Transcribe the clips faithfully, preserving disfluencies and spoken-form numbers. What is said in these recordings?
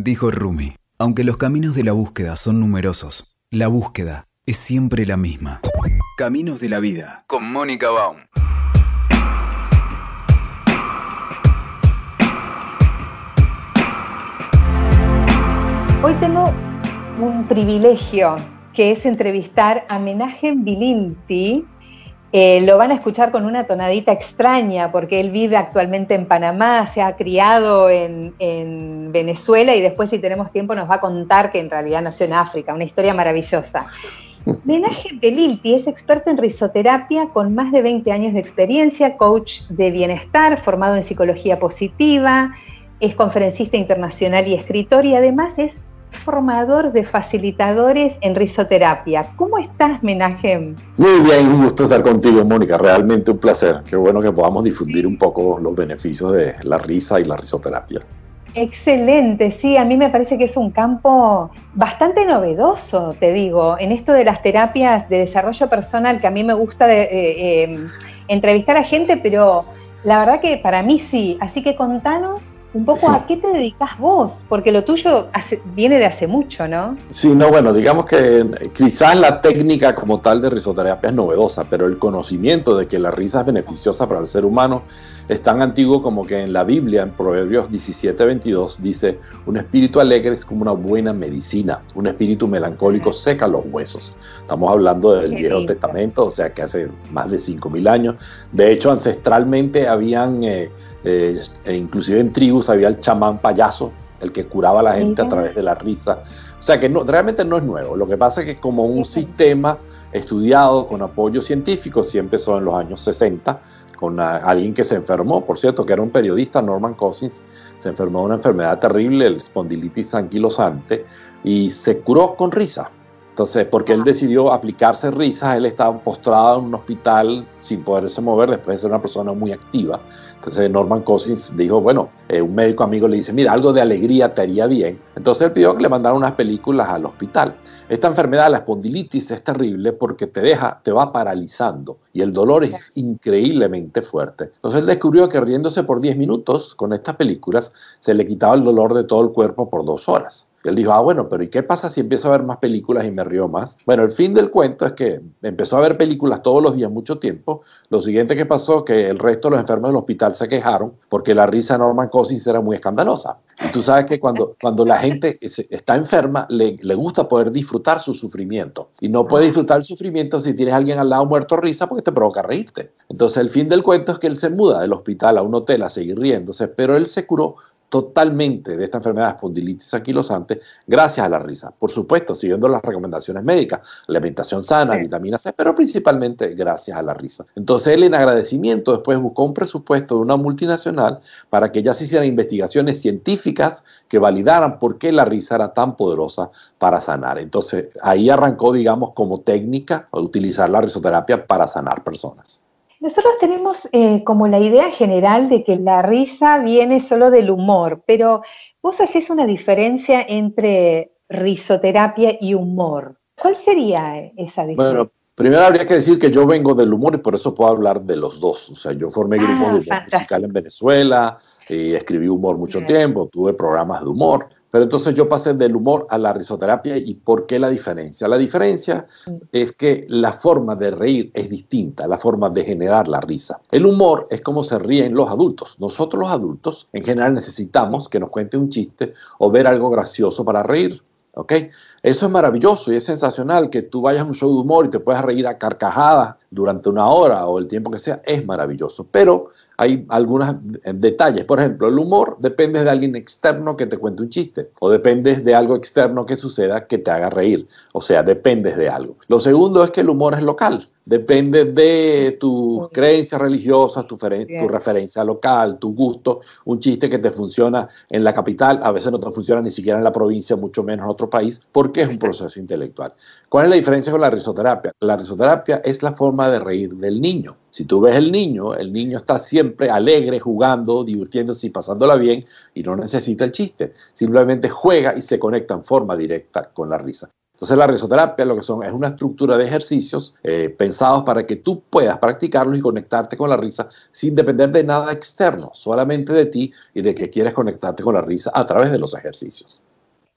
dijo Rumi. Aunque los caminos de la búsqueda son numerosos, la búsqueda es siempre la misma. Caminos de la Vida, con Mónica Baum. Hoy tengo un privilegio, que es entrevistar a Menajem Belilty. Eh, lo van a escuchar con una tonadita extraña, porque él vive actualmente en Panamá, se ha criado en, en Venezuela, y después, si tenemos tiempo, nos va a contar que en realidad nació en África, una historia maravillosa. Menajem Belilty es experto en risoterapia con más de veinte años de experiencia, coach de bienestar, formado en psicología positiva, es conferencista internacional y escritor, y además es formador de facilitadores en risoterapia. ¿Cómo estás, Menajem? Muy bien, un gusto estar contigo, Mónica, realmente un placer. Qué bueno que podamos difundir un poco los beneficios de la risa y la risoterapia. Excelente, sí, a mí me parece que es un campo bastante novedoso, te digo, en esto de las terapias de desarrollo personal, que a mí me gusta de, eh, eh, entrevistar a gente, pero la verdad que para mí sí, así que contanos un poco a qué te dedicas vos, porque lo tuyo hace, viene de hace mucho, ¿no? Sí, no, bueno, digamos que quizás la técnica como tal de risoterapia es novedosa, pero el conocimiento de que la risa es beneficiosa para el ser humano es tan antiguo como que en la Biblia, en Proverbios diecisiete veintidós, dice: un espíritu alegre es como una buena medicina, un espíritu melancólico seca los huesos. Estamos hablando del Viejo Testamento, o sea que hace más de cinco mil años. De hecho, ancestralmente habían, eh, eh, inclusive en tribus, había el chamán payaso, el que curaba a la gente a través de la risa. O sea que no, realmente no es nuevo. Lo que pasa es que como un sistema estudiado con apoyo científico, sí empezó en los años sesenta, con a, alguien que se enfermó, por cierto, que era un periodista, Norman Cousins, se enfermó de una enfermedad terrible, el espondilitis anquilosante, y se curó con risa. Entonces, porque él decidió aplicarse risas, él estaba postrado en un hospital sin poderse mover después de ser una persona muy activa. Entonces Norman Cousins dijo, bueno, eh, un médico amigo le dice, mira, algo de alegría te haría bien. Entonces él pidió que le mandaran unas películas al hospital. Esta enfermedad, la espondilitis, es terrible porque te deja, te va paralizando y el dolor es increíblemente fuerte. Entonces él descubrió que riéndose por diez minutos con estas películas se le quitaba el dolor de todo el cuerpo por dos horas. Él dijo, ah, bueno, pero ¿y qué pasa si empiezo a ver más películas y me río más? Bueno, el fin del cuento es que empezó a ver películas todos los días mucho tiempo. Lo siguiente que pasó, que el resto de los enfermos del hospital se quejaron porque la risa de Norman Cousins era muy escandalosa. Y tú sabes que cuando, cuando la gente está enferma, le, le gusta poder disfrutar su sufrimiento. Y no puede disfrutar el sufrimiento si tienes a alguien al lado muerto de risa, porque te provoca reírte. Entonces, el fin del cuento es que él se muda del hospital a un hotel a seguir riéndose, pero él se curó totalmente de esta enfermedad, espondilitis anquilosante, gracias a la risa. Por supuesto, siguiendo las recomendaciones médicas, alimentación sana, sí, vitamina C, pero principalmente gracias a la risa. Entonces él, en agradecimiento, después buscó un presupuesto de una multinacional para que ya se hicieran investigaciones científicas que validaran por qué la risa era tan poderosa para sanar. Entonces ahí arrancó, digamos, como técnica, utilizar la risoterapia para sanar personas. Nosotros tenemos eh, como la idea general de que la risa viene solo del humor, pero vos hacés una diferencia entre risoterapia y humor. ¿Cuál sería esa diferencia? Bueno, primero habría que decir que yo vengo del humor y por eso puedo hablar de los dos. O sea, yo formé ah, grupos de humor fantástico. musical en Venezuela, y escribí humor mucho Bien. tiempo, tuve programas de humor. Pero entonces yo pasé del humor a la risoterapia. ¿Y por qué la diferencia? La diferencia es que la forma de reír es distinta, la forma de generar la risa. El humor es como se ríen los adultos. Nosotros los adultos en general necesitamos que nos cuente un chiste o ver algo gracioso para reír. ¿Okay? Eso es maravilloso y es sensacional, que tú vayas a un show de humor y te puedas reír a carcajadas durante una hora o el tiempo que sea, es maravilloso. Pero hay algunos detalles. Por ejemplo, el humor depende de alguien externo que te cuente un chiste, o dependes de algo externo que suceda que te haga reír. O sea, dependes de algo. Lo segundo es que el humor es local. Depende de tus creencias religiosas, tu, feren- tu referencia local, tu gusto. Un chiste que te funciona en la capital a veces no te funciona ni siquiera en la provincia, mucho menos en otro país, porque es un proceso intelectual. ¿Cuál es la diferencia con la risoterapia? La risoterapia es la forma de reír del niño. Si tú ves el niño, el niño está siempre alegre, jugando, divirtiéndose y pasándola bien, y no necesita el chiste. Simplemente juega y se conecta en forma directa con la risa. Entonces la risoterapia lo que son es una estructura de ejercicios eh, pensados para que tú puedas practicarlos y conectarte con la risa sin depender de nada externo, solamente de ti y de que quieres conectarte con la risa a través de los ejercicios.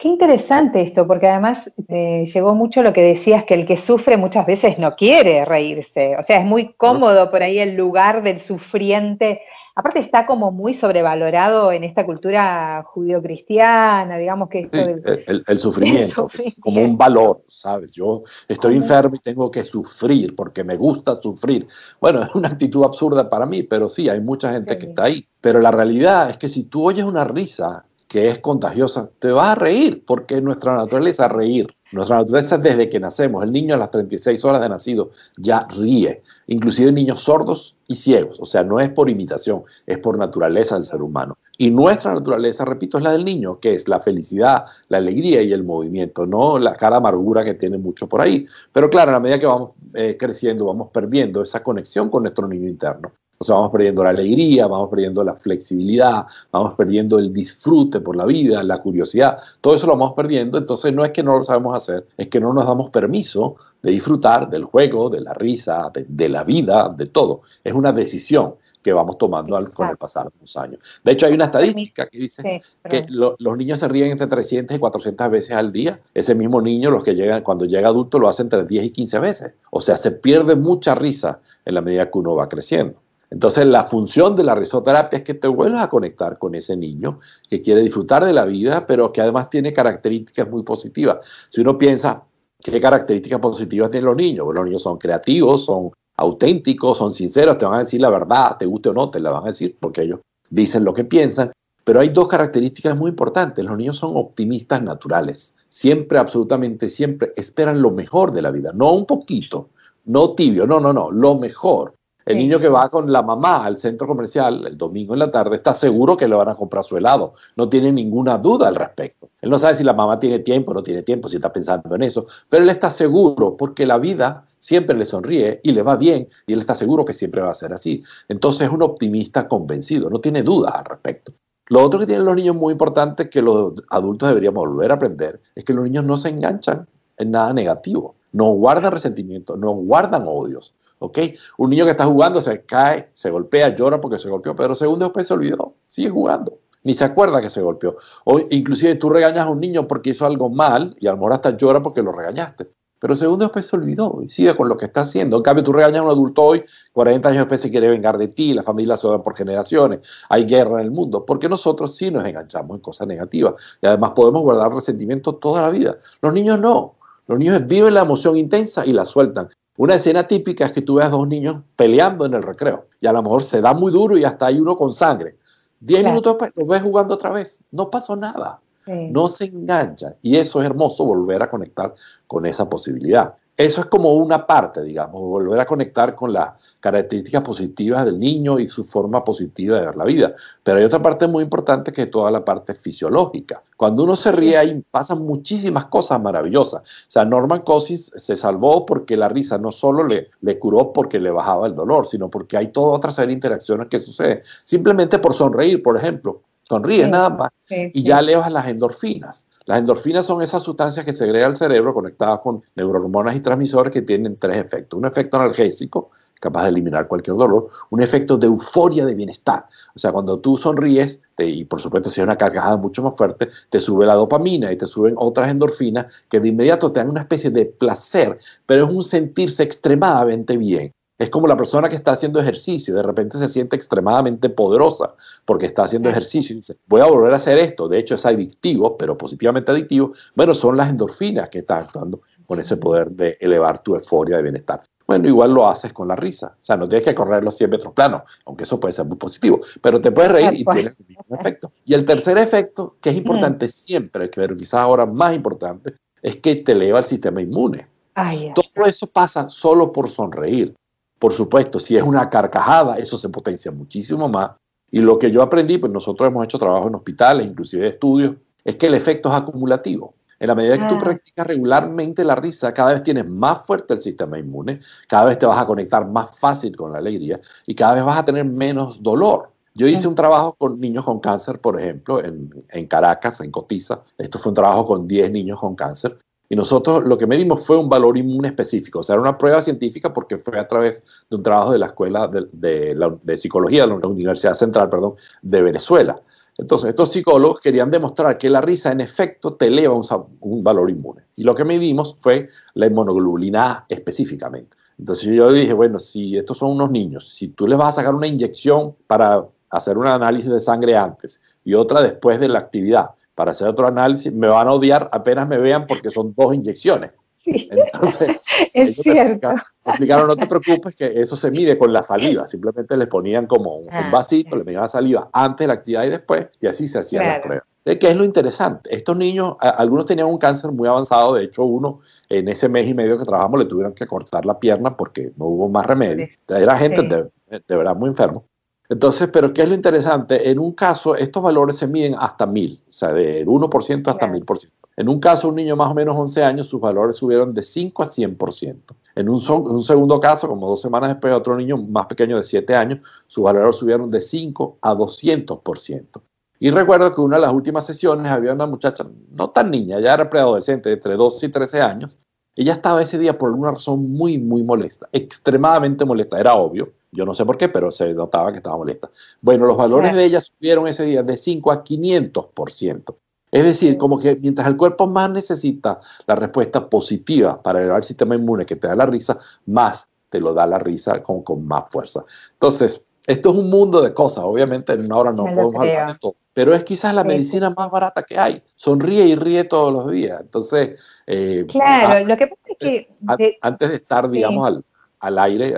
Qué interesante esto, porque además eh, llegó mucho lo que decías, que el que sufre muchas veces no quiere reírse. O sea, es muy cómodo por ahí el lugar del sufriente. Aparte está como muy sobrevalorado en esta cultura judio-cristiana, digamos que esto sí, del, el, el, sufrimiento, el sufrimiento, como un valor, ¿sabes? Yo estoy enfermo y tengo que sufrir porque me gusta sufrir. Bueno, es una actitud absurda para mí, pero sí, hay mucha gente sí. que está ahí. Pero la realidad es que si tú oyes una risa que es contagiosa, te vas a reír, porque es nuestra naturaleza reír. Nuestra naturaleza desde que nacemos. El niño a las treinta y seis horas de nacido ya ríe. Inclusive niños sordos y ciegos. O sea, no es por imitación, es por naturaleza del ser humano. Y nuestra naturaleza, repito, es la del niño, que es la felicidad, la alegría y el movimiento, no la cara amargura que tiene mucho por ahí. Pero claro, a medida que vamos eh, creciendo, vamos perdiendo esa conexión con nuestro niño interno. O sea, vamos perdiendo la alegría, vamos perdiendo la flexibilidad, vamos perdiendo el disfrute por la vida, la curiosidad. Todo eso lo vamos perdiendo, entonces no es que no lo sabemos hacer, es que no nos damos permiso de disfrutar del juego, de la risa, de, de la vida, de todo. Es una decisión que vamos tomando al, con el pasar de los años. De hecho, hay una estadística que dice sí, que lo, los niños se ríen entre trescientas y cuatrocientas veces al día. Ese mismo niño, los que llegan, cuando llega adulto, lo hace entre diez y quince veces. O sea, se pierde mucha risa en la medida que uno va creciendo. Entonces, la función de la risoterapia es que te vuelvas a conectar con ese niño que quiere disfrutar de la vida, pero que además tiene características muy positivas. Si uno piensa, ¿qué características positivas tienen los niños? Bueno, los niños son creativos, son auténticos, son sinceros, te van a decir la verdad, te guste o no, te la van a decir porque ellos dicen lo que piensan. Pero hay dos características muy importantes. Los niños son optimistas naturales. Siempre, absolutamente siempre, esperan lo mejor de la vida. No un poquito, no tibio, no, no, no, lo mejor. El niño que va con la mamá al centro comercial el domingo en la tarde está seguro que le van a comprar su helado. No tiene ninguna duda al respecto. Él no sabe si la mamá tiene tiempo o no tiene tiempo, si está pensando en eso. Pero él está seguro porque la vida siempre le sonríe y le va bien. Y él está seguro que siempre va a ser así. Entonces es un optimista convencido, no tiene dudas al respecto. Lo otro que tienen los niños muy importante que los adultos deberíamos volver a aprender es que los niños no se enganchan en nada negativo. No guardan resentimiento, no guardan odios. ¿Okay? Un niño que está jugando se cae, se golpea, llora porque se golpeó, pero segundos después se olvidó, sigue jugando, ni se acuerda que se golpeó. O inclusive tú regañas a un niño porque hizo algo mal y a lo mejor hasta llora porque lo regañaste, pero segundos después se olvidó y sigue con lo que está haciendo. En cambio, tú regañas a un adulto hoy, cuarenta años después se quiere vengar de ti, la familia se odia por generaciones, hay guerra en el mundo, porque nosotros sí nos enganchamos en cosas negativas y además podemos guardar resentimiento toda la vida. Los niños no, los niños viven la emoción intensa y la sueltan. Una escena típica es que tú ves a dos niños peleando en el recreo y a lo mejor se da muy duro y hasta hay uno con sangre. Diez claro. minutos después los ves jugando otra vez. No pasó nada. Sí. No se engancha. Y eso es hermoso, volver a conectar con esa posibilidad. Eso es como una parte, digamos, volver a conectar con las características positivas del niño y su forma positiva de ver la vida. Pero hay otra parte muy importante que es toda la parte fisiológica. Cuando uno se ríe ahí pasan muchísimas cosas maravillosas. O sea, Norman Cousins se salvó porque la risa no solo le, le curó porque le bajaba el dolor, sino porque hay toda otra serie de interacciones que suceden. Simplemente por sonreír, por ejemplo. Sonríes sí, nada más sí, y sí. ya elevas las endorfinas. Las endorfinas son esas sustancias que segrega el cerebro conectadas con neurohormonas y transmisores que tienen tres efectos. Un efecto analgésico, capaz de eliminar cualquier dolor. Un efecto de euforia, de bienestar. O sea, cuando tú sonríes, te, y por supuesto si es una carcajada mucho más fuerte, te sube la dopamina y te suben otras endorfinas que de inmediato te dan una especie de placer, pero es un sentirse extremadamente bien. Es como la persona que está haciendo ejercicio, de repente se siente extremadamente poderosa porque está haciendo ejercicio y dice, voy a volver a hacer esto. De hecho es adictivo, pero positivamente adictivo. Bueno, son las endorfinas que están actuando con ese poder de elevar tu euforia de bienestar. Bueno, igual lo haces con la risa. O sea, no tienes que correr los cien metros planos, aunque eso puede ser muy positivo. Pero te puedes reír y tienes el mismo efecto. Y el tercer efecto, que es importante siempre, pero quizás ahora más importante, es que te eleva el sistema inmune. Ah, sí. Todo eso pasa solo por sonreír. Por supuesto, si es una carcajada, eso se potencia muchísimo más. Y lo que yo aprendí, pues nosotros hemos hecho trabajo en hospitales, inclusive estudios, es que el efecto es acumulativo. En la medida que tú practicas regularmente la risa, cada vez tienes más fuerte el sistema inmune, cada vez te vas a conectar más fácil con la alegría y cada vez vas a tener menos dolor. Yo hice un trabajo con niños con cáncer, por ejemplo, en, en Caracas, en Cotiza. Esto fue un trabajo con diez niños con cáncer. Y nosotros lo que medimos fue un valor inmune específico. O sea, era una prueba científica porque fue a través de un trabajo de la Escuela de, de, de Psicología de la Universidad Central, perdón, de Venezuela. Entonces, estos psicólogos querían demostrar que la risa, en efecto, te eleva un, un valor inmune. Y lo que medimos fue la inmunoglobulina A específicamente. Entonces yo dije, bueno, si estos son unos niños, si tú les vas a sacar una inyección para hacer un análisis de sangre antes y otra después de la actividad para hacer otro análisis, me van a odiar apenas me vean porque son dos inyecciones. Sí, entonces, es cierto. Me explicaron, no te preocupes, que eso se mide con la saliva. Simplemente les ponían como un, ah, un vasito, le medían la saliva antes de la actividad y después, y así se hacían claro. las pruebas. ¿Qué es lo interesante? Estos niños, a, algunos tenían un cáncer muy avanzado. De hecho, uno en ese mes y medio que trabajamos le tuvieron que cortar la pierna porque no hubo más remedio. Era gente sí. de, de verdad muy enfermo. Entonces, pero ¿qué es lo interesante? En un caso, estos valores se miden hasta mil, o sea, del uno por ciento hasta claro. mil por ciento. En un caso, un niño más o menos once años, sus valores subieron de cinco a cien por ciento. En un, so un segundo caso, como dos semanas después, otro niño más pequeño de siete años, sus valores subieron de cinco a doscientos por ciento. Y recuerdo que una de las últimas sesiones había una muchacha, no tan niña, ya era preadolescente, entre doce y trece años. Ella estaba ese día por alguna razón muy, muy molesta, extremadamente molesta, era obvio. Yo no sé por qué, pero se notaba que estaba molesta. Bueno, los valores de ella subieron ese día de cinco a quinientos por ciento. Es decir, como que mientras el cuerpo más necesita la respuesta positiva para elevar el sistema inmune que te da la risa, más te lo da la risa con, con más fuerza. Entonces, esto es un mundo de cosas. Obviamente, en una hora no podemos hablar de todo. Pero es quizás la sí. medicina más barata que hay. Sonríe y ríe todos los días. Entonces, eh, claro, antes, lo que pasa es que... De, antes de estar, digamos, sí. al... al aire,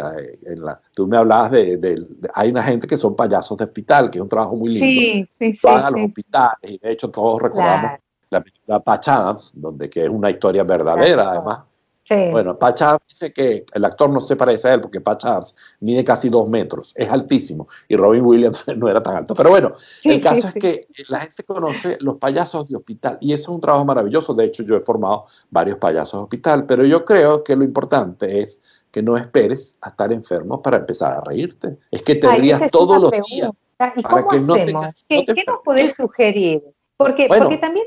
en la, tú me hablabas de, de, de, hay una gente que son payasos de hospital, que es un trabajo muy lindo, sí, sí, van sí, a los sí. hospitales, y de hecho todos recordamos claro. la película Patch Adams, donde que es una historia verdadera claro. además, sí. bueno, Patch Adams dice que el actor no se parece a él, porque Patch Adams mide casi dos metros, es altísimo, y Robin Williams no era tan alto, pero bueno, sí, el caso sí, es sí. que la gente conoce los payasos de hospital, y eso es un trabajo maravilloso. De hecho yo he formado varios payasos de hospital, pero yo creo que lo importante es que no esperes a estar enfermo para empezar a reírte. Es que te Ay, rías todos los días. ¿Y para cómo que hacemos? No tengas, ¿Qué, no ¿qué nos podés sugerir? Porque, bueno, porque también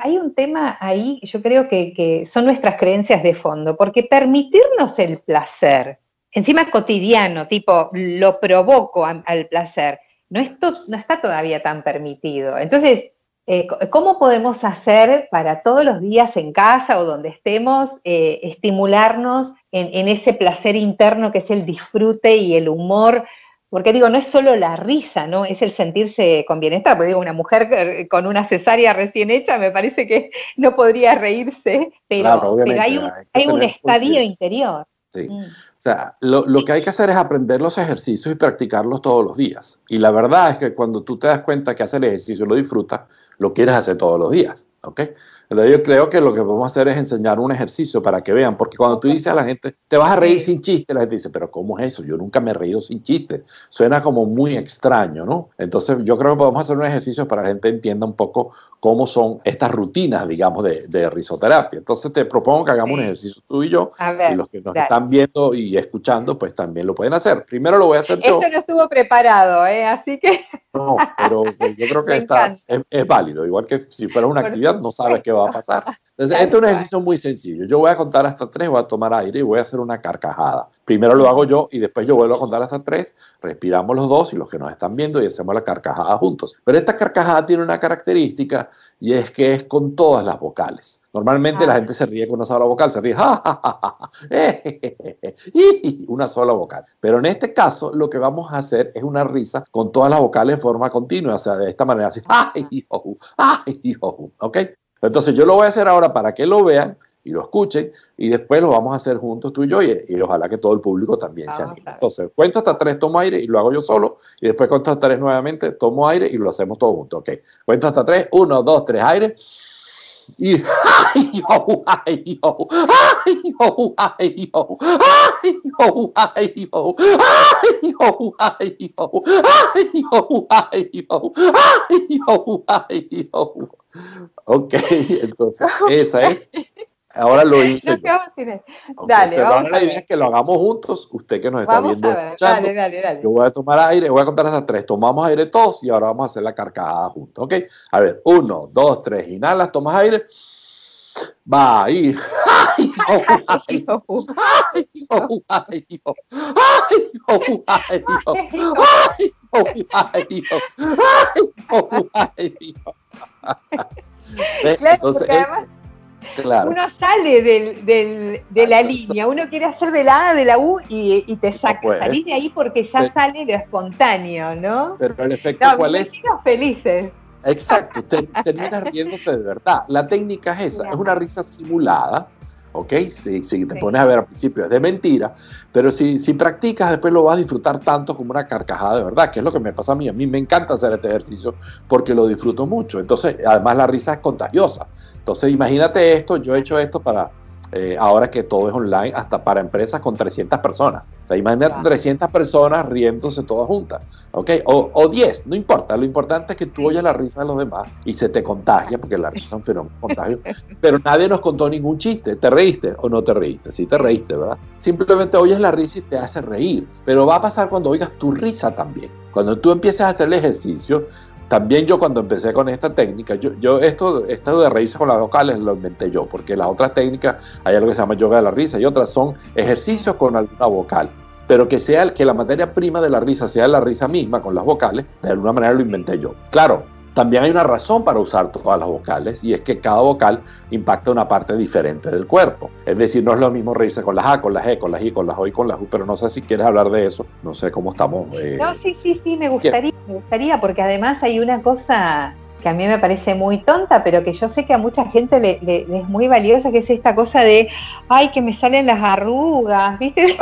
hay un tema ahí, yo creo que, que son nuestras creencias de fondo, porque permitirnos el placer, encima cotidiano, tipo, lo provoco a, al placer, no, es to, no está todavía tan permitido. Entonces, eh, ¿cómo podemos hacer para todos los días en casa o donde estemos eh, estimularnos En, en ese placer interno que es el disfrute y el humor? Porque digo, no es solo la risa, ¿no? Es el sentirse con bienestar, porque digo, una mujer con una cesárea recién hecha me parece que no podría reírse, pero, claro, pero hay un, hay hay un estadio interior. Sí. Mm. O sea, lo, lo que hay que hacer es aprender los ejercicios y practicarlos todos los días. Y la verdad es que cuando tú te das cuenta que haces el ejercicio y lo disfrutas, lo quieres hacer todos los días. ¿Okay? Entonces yo creo que lo que podemos hacer es enseñar un ejercicio para que vean, porque cuando tú dices a la gente, te vas a reír sin chiste, la gente dice, pero ¿cómo es eso? Yo nunca me he reído sin chiste, suena como muy extraño, ¿no? Entonces yo creo que podemos hacer un ejercicio para que la gente entienda un poco cómo son estas rutinas, digamos, de, de risoterapia. Entonces te propongo que hagamos sí. un ejercicio tú y yo, ver, y los que nos dale. están viendo y escuchando, pues también lo pueden hacer. Primero lo voy a hacer Esto yo. Esto no estuvo preparado, ¿eh? Así que... No, pero yo creo que está, es, es válido, igual que si fuera una actividad no sabes qué va a pasar. Entonces, este es un ejercicio muy sencillo. Yo voy a contar hasta tres, voy a tomar aire y voy a hacer una carcajada. Primero lo hago yo y después yo vuelvo a contar hasta tres, respiramos los dos y los que nos están viendo y hacemos la carcajada juntos. Pero esta carcajada tiene una característica y es que es con todas las vocales. Normalmente ah. la gente se ríe con una sola vocal, se ríe ja, ja, ja, ja, eh, je, je, je, una sola vocal. Pero en este caso lo que vamos a hacer es una risa con todas las vocales de forma continua, o sea, de esta manera así, ay, oh, ay, oh, ¿ok? Entonces yo lo voy a hacer ahora para que lo vean y lo escuchen y después lo vamos a hacer juntos tú y yo y, y ojalá que todo el público también vamos se anime. Entonces cuento hasta tres, tomo aire y lo hago yo solo y después cuento hasta tres nuevamente, tomo aire y lo hacemos todos juntos, ¿ok? Cuento hasta tres, uno, dos, tres, aire. Y ay, oh, ay, oh, ay, oh, ay, oh, ay, oh, ay, oh, ay, oh, ay, oh, ay, oh, ay, oh, ay, oh, ay, oh. Ok, entonces esa es. Ahora lo hice. No, yo. Okay, dale, pero vamos ahora a la idea es que lo hagamos juntos. Usted que nos está vamos viendo, dale, dale, dale. Yo voy a tomar aire, voy a contar hasta tres. Tomamos aire todos y ahora vamos a hacer la carcajada juntos. ¿Ok? A ver, uno, dos, tres. Inhalas, tomas aire. Va ahí. ¡Ay, oh, ay, oh! ¡Ay, oh, ay, oh! ¡Ay, oh, ay, oh! ¡Ay, oh, ay, oh! Ohio. Ohio. Claro, entonces, porque además claro, uno sale del, del, de la línea, uno quiere hacer de la A, de la U y, y te saca, pues, salís de ahí porque ya sí sale lo espontáneo, ¿no? Pero el efecto, no, ¿cuál es? Felices. Exacto, te, terminas riéndote de verdad. La técnica es esa, claro, es una risa simulada, ¿ok? Si, si te sí pones a ver al principio es de mentira, pero si, si practicas después lo vas a disfrutar tanto como una carcajada de verdad, que es lo que me pasa a mí. A mí me encanta hacer este ejercicio porque lo disfruto mucho. Entonces, además la risa es contagiosa. Entonces, imagínate esto, yo he hecho esto para, eh, ahora que todo es online, hasta para empresas con trescientas personas. O sea, imagínate ah. trescientas personas riéndose todas juntas, ¿ok? O, o diez, no importa. Lo importante es que tú oyes la risa de los demás y se te contagia, porque la risa es un fenómeno contagio. Pero nadie nos contó ningún chiste. ¿Te reíste o no te reíste? Sí te reíste, ¿verdad? Simplemente oyes la risa y te hace reír. Pero va a pasar cuando oigas tu risa también. Cuando tú empieces a hacer el ejercicio. También yo cuando empecé con esta técnica, yo, yo esto, esto de reírse con las vocales lo inventé yo, porque las otras técnicas, hay algo que se llama yoga de la risa y otras son ejercicios con alguna vocal, pero que sea el, que la materia prima de la risa sea la risa misma con las vocales, de alguna manera lo inventé yo. Claro, también hay una razón para usar todas las vocales y es que cada vocal impacta una parte diferente del cuerpo. Es decir, no es lo mismo reírse con las A, con las E, con las I, con las O y con las U, pero no sé si quieres hablar de eso, no sé cómo estamos. Eh, no, sí, sí, sí, me gustaría, me gustaría porque además hay una cosa que a mí me parece muy tonta, pero que yo sé que a mucha gente le, le, le es muy valiosa, que es esta cosa de, ay, que me salen las arrugas, ¿viste?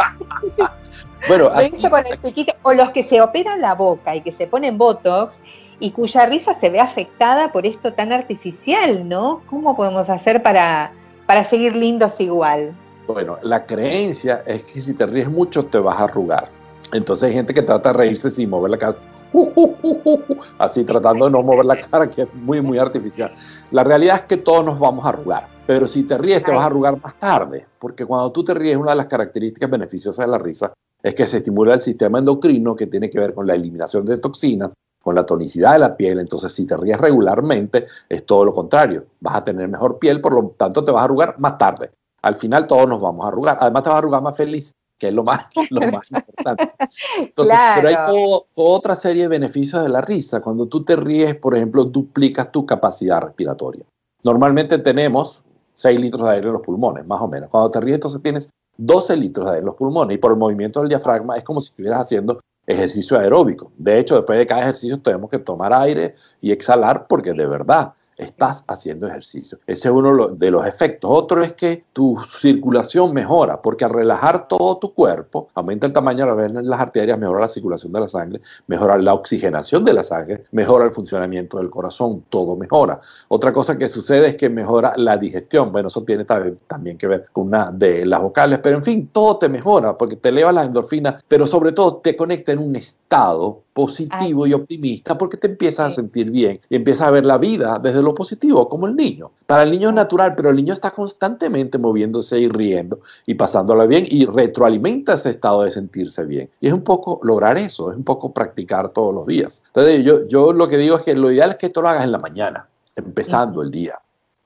Bueno, aquí, con el piquito, o los que se operan la boca y que se ponen Botox, y cuya risa se ve afectada por esto tan artificial, ¿no? ¿Cómo podemos hacer para, para seguir lindos igual? Bueno, la creencia es que si te ríes mucho te vas a arrugar. Entonces hay gente que trata de reírse sin mover la cara. Uh, uh, uh, uh, uh, así tratando de no mover la cara, que es muy, muy artificial. La realidad es que todos nos vamos a arrugar. Pero si te ríes te vas a arrugar más tarde. Porque cuando tú te ríes, una de las características beneficiosas de la risa es que se estimula el sistema endocrino, que tiene que ver con la eliminación de toxinas, con la tonicidad de la piel. Entonces si te ríes regularmente es todo lo contrario, vas a tener mejor piel, por lo tanto te vas a arrugar más tarde. Al final todos nos vamos a arrugar, además te vas a arrugar más feliz, que es lo más, lo más importante. Entonces, claro. Pero hay todo, otra serie de beneficios de la risa. Cuando tú te ríes, por ejemplo, duplicas tu capacidad respiratoria. Normalmente tenemos seis litros de aire en los pulmones, más o menos. Cuando te ríes entonces tienes doce litros de aire en los pulmones y por el movimiento del diafragma es como si estuvieras haciendo ejercicio aeróbico. De hecho, después de cada ejercicio tenemos que tomar aire y exhalar porque de verdad estás haciendo ejercicio. Ese es uno de los efectos. Otro es que tu circulación mejora, porque al relajar todo tu cuerpo, aumenta el tamaño de las venas, las arterias, mejora la circulación de la sangre, mejora la oxigenación de la sangre, mejora el funcionamiento del corazón, todo mejora. Otra cosa que sucede es que mejora la digestión. Bueno, eso tiene también que ver con una de las vocales, pero en fin, todo te mejora, porque te eleva las endorfinas, pero sobre todo te conecta en un estado positivo Ay. y optimista, porque te empiezas sí. a sentir bien y empiezas a ver la vida desde lo positivo, como el niño. Para el niño es natural, pero el niño está constantemente moviéndose y riendo y pasándola bien y retroalimenta ese estado de sentirse bien. Y es un poco lograr eso, es un poco practicar todos los días. Entonces yo, yo lo que digo es que lo ideal es que esto lo hagas en la mañana, empezando sí. el día.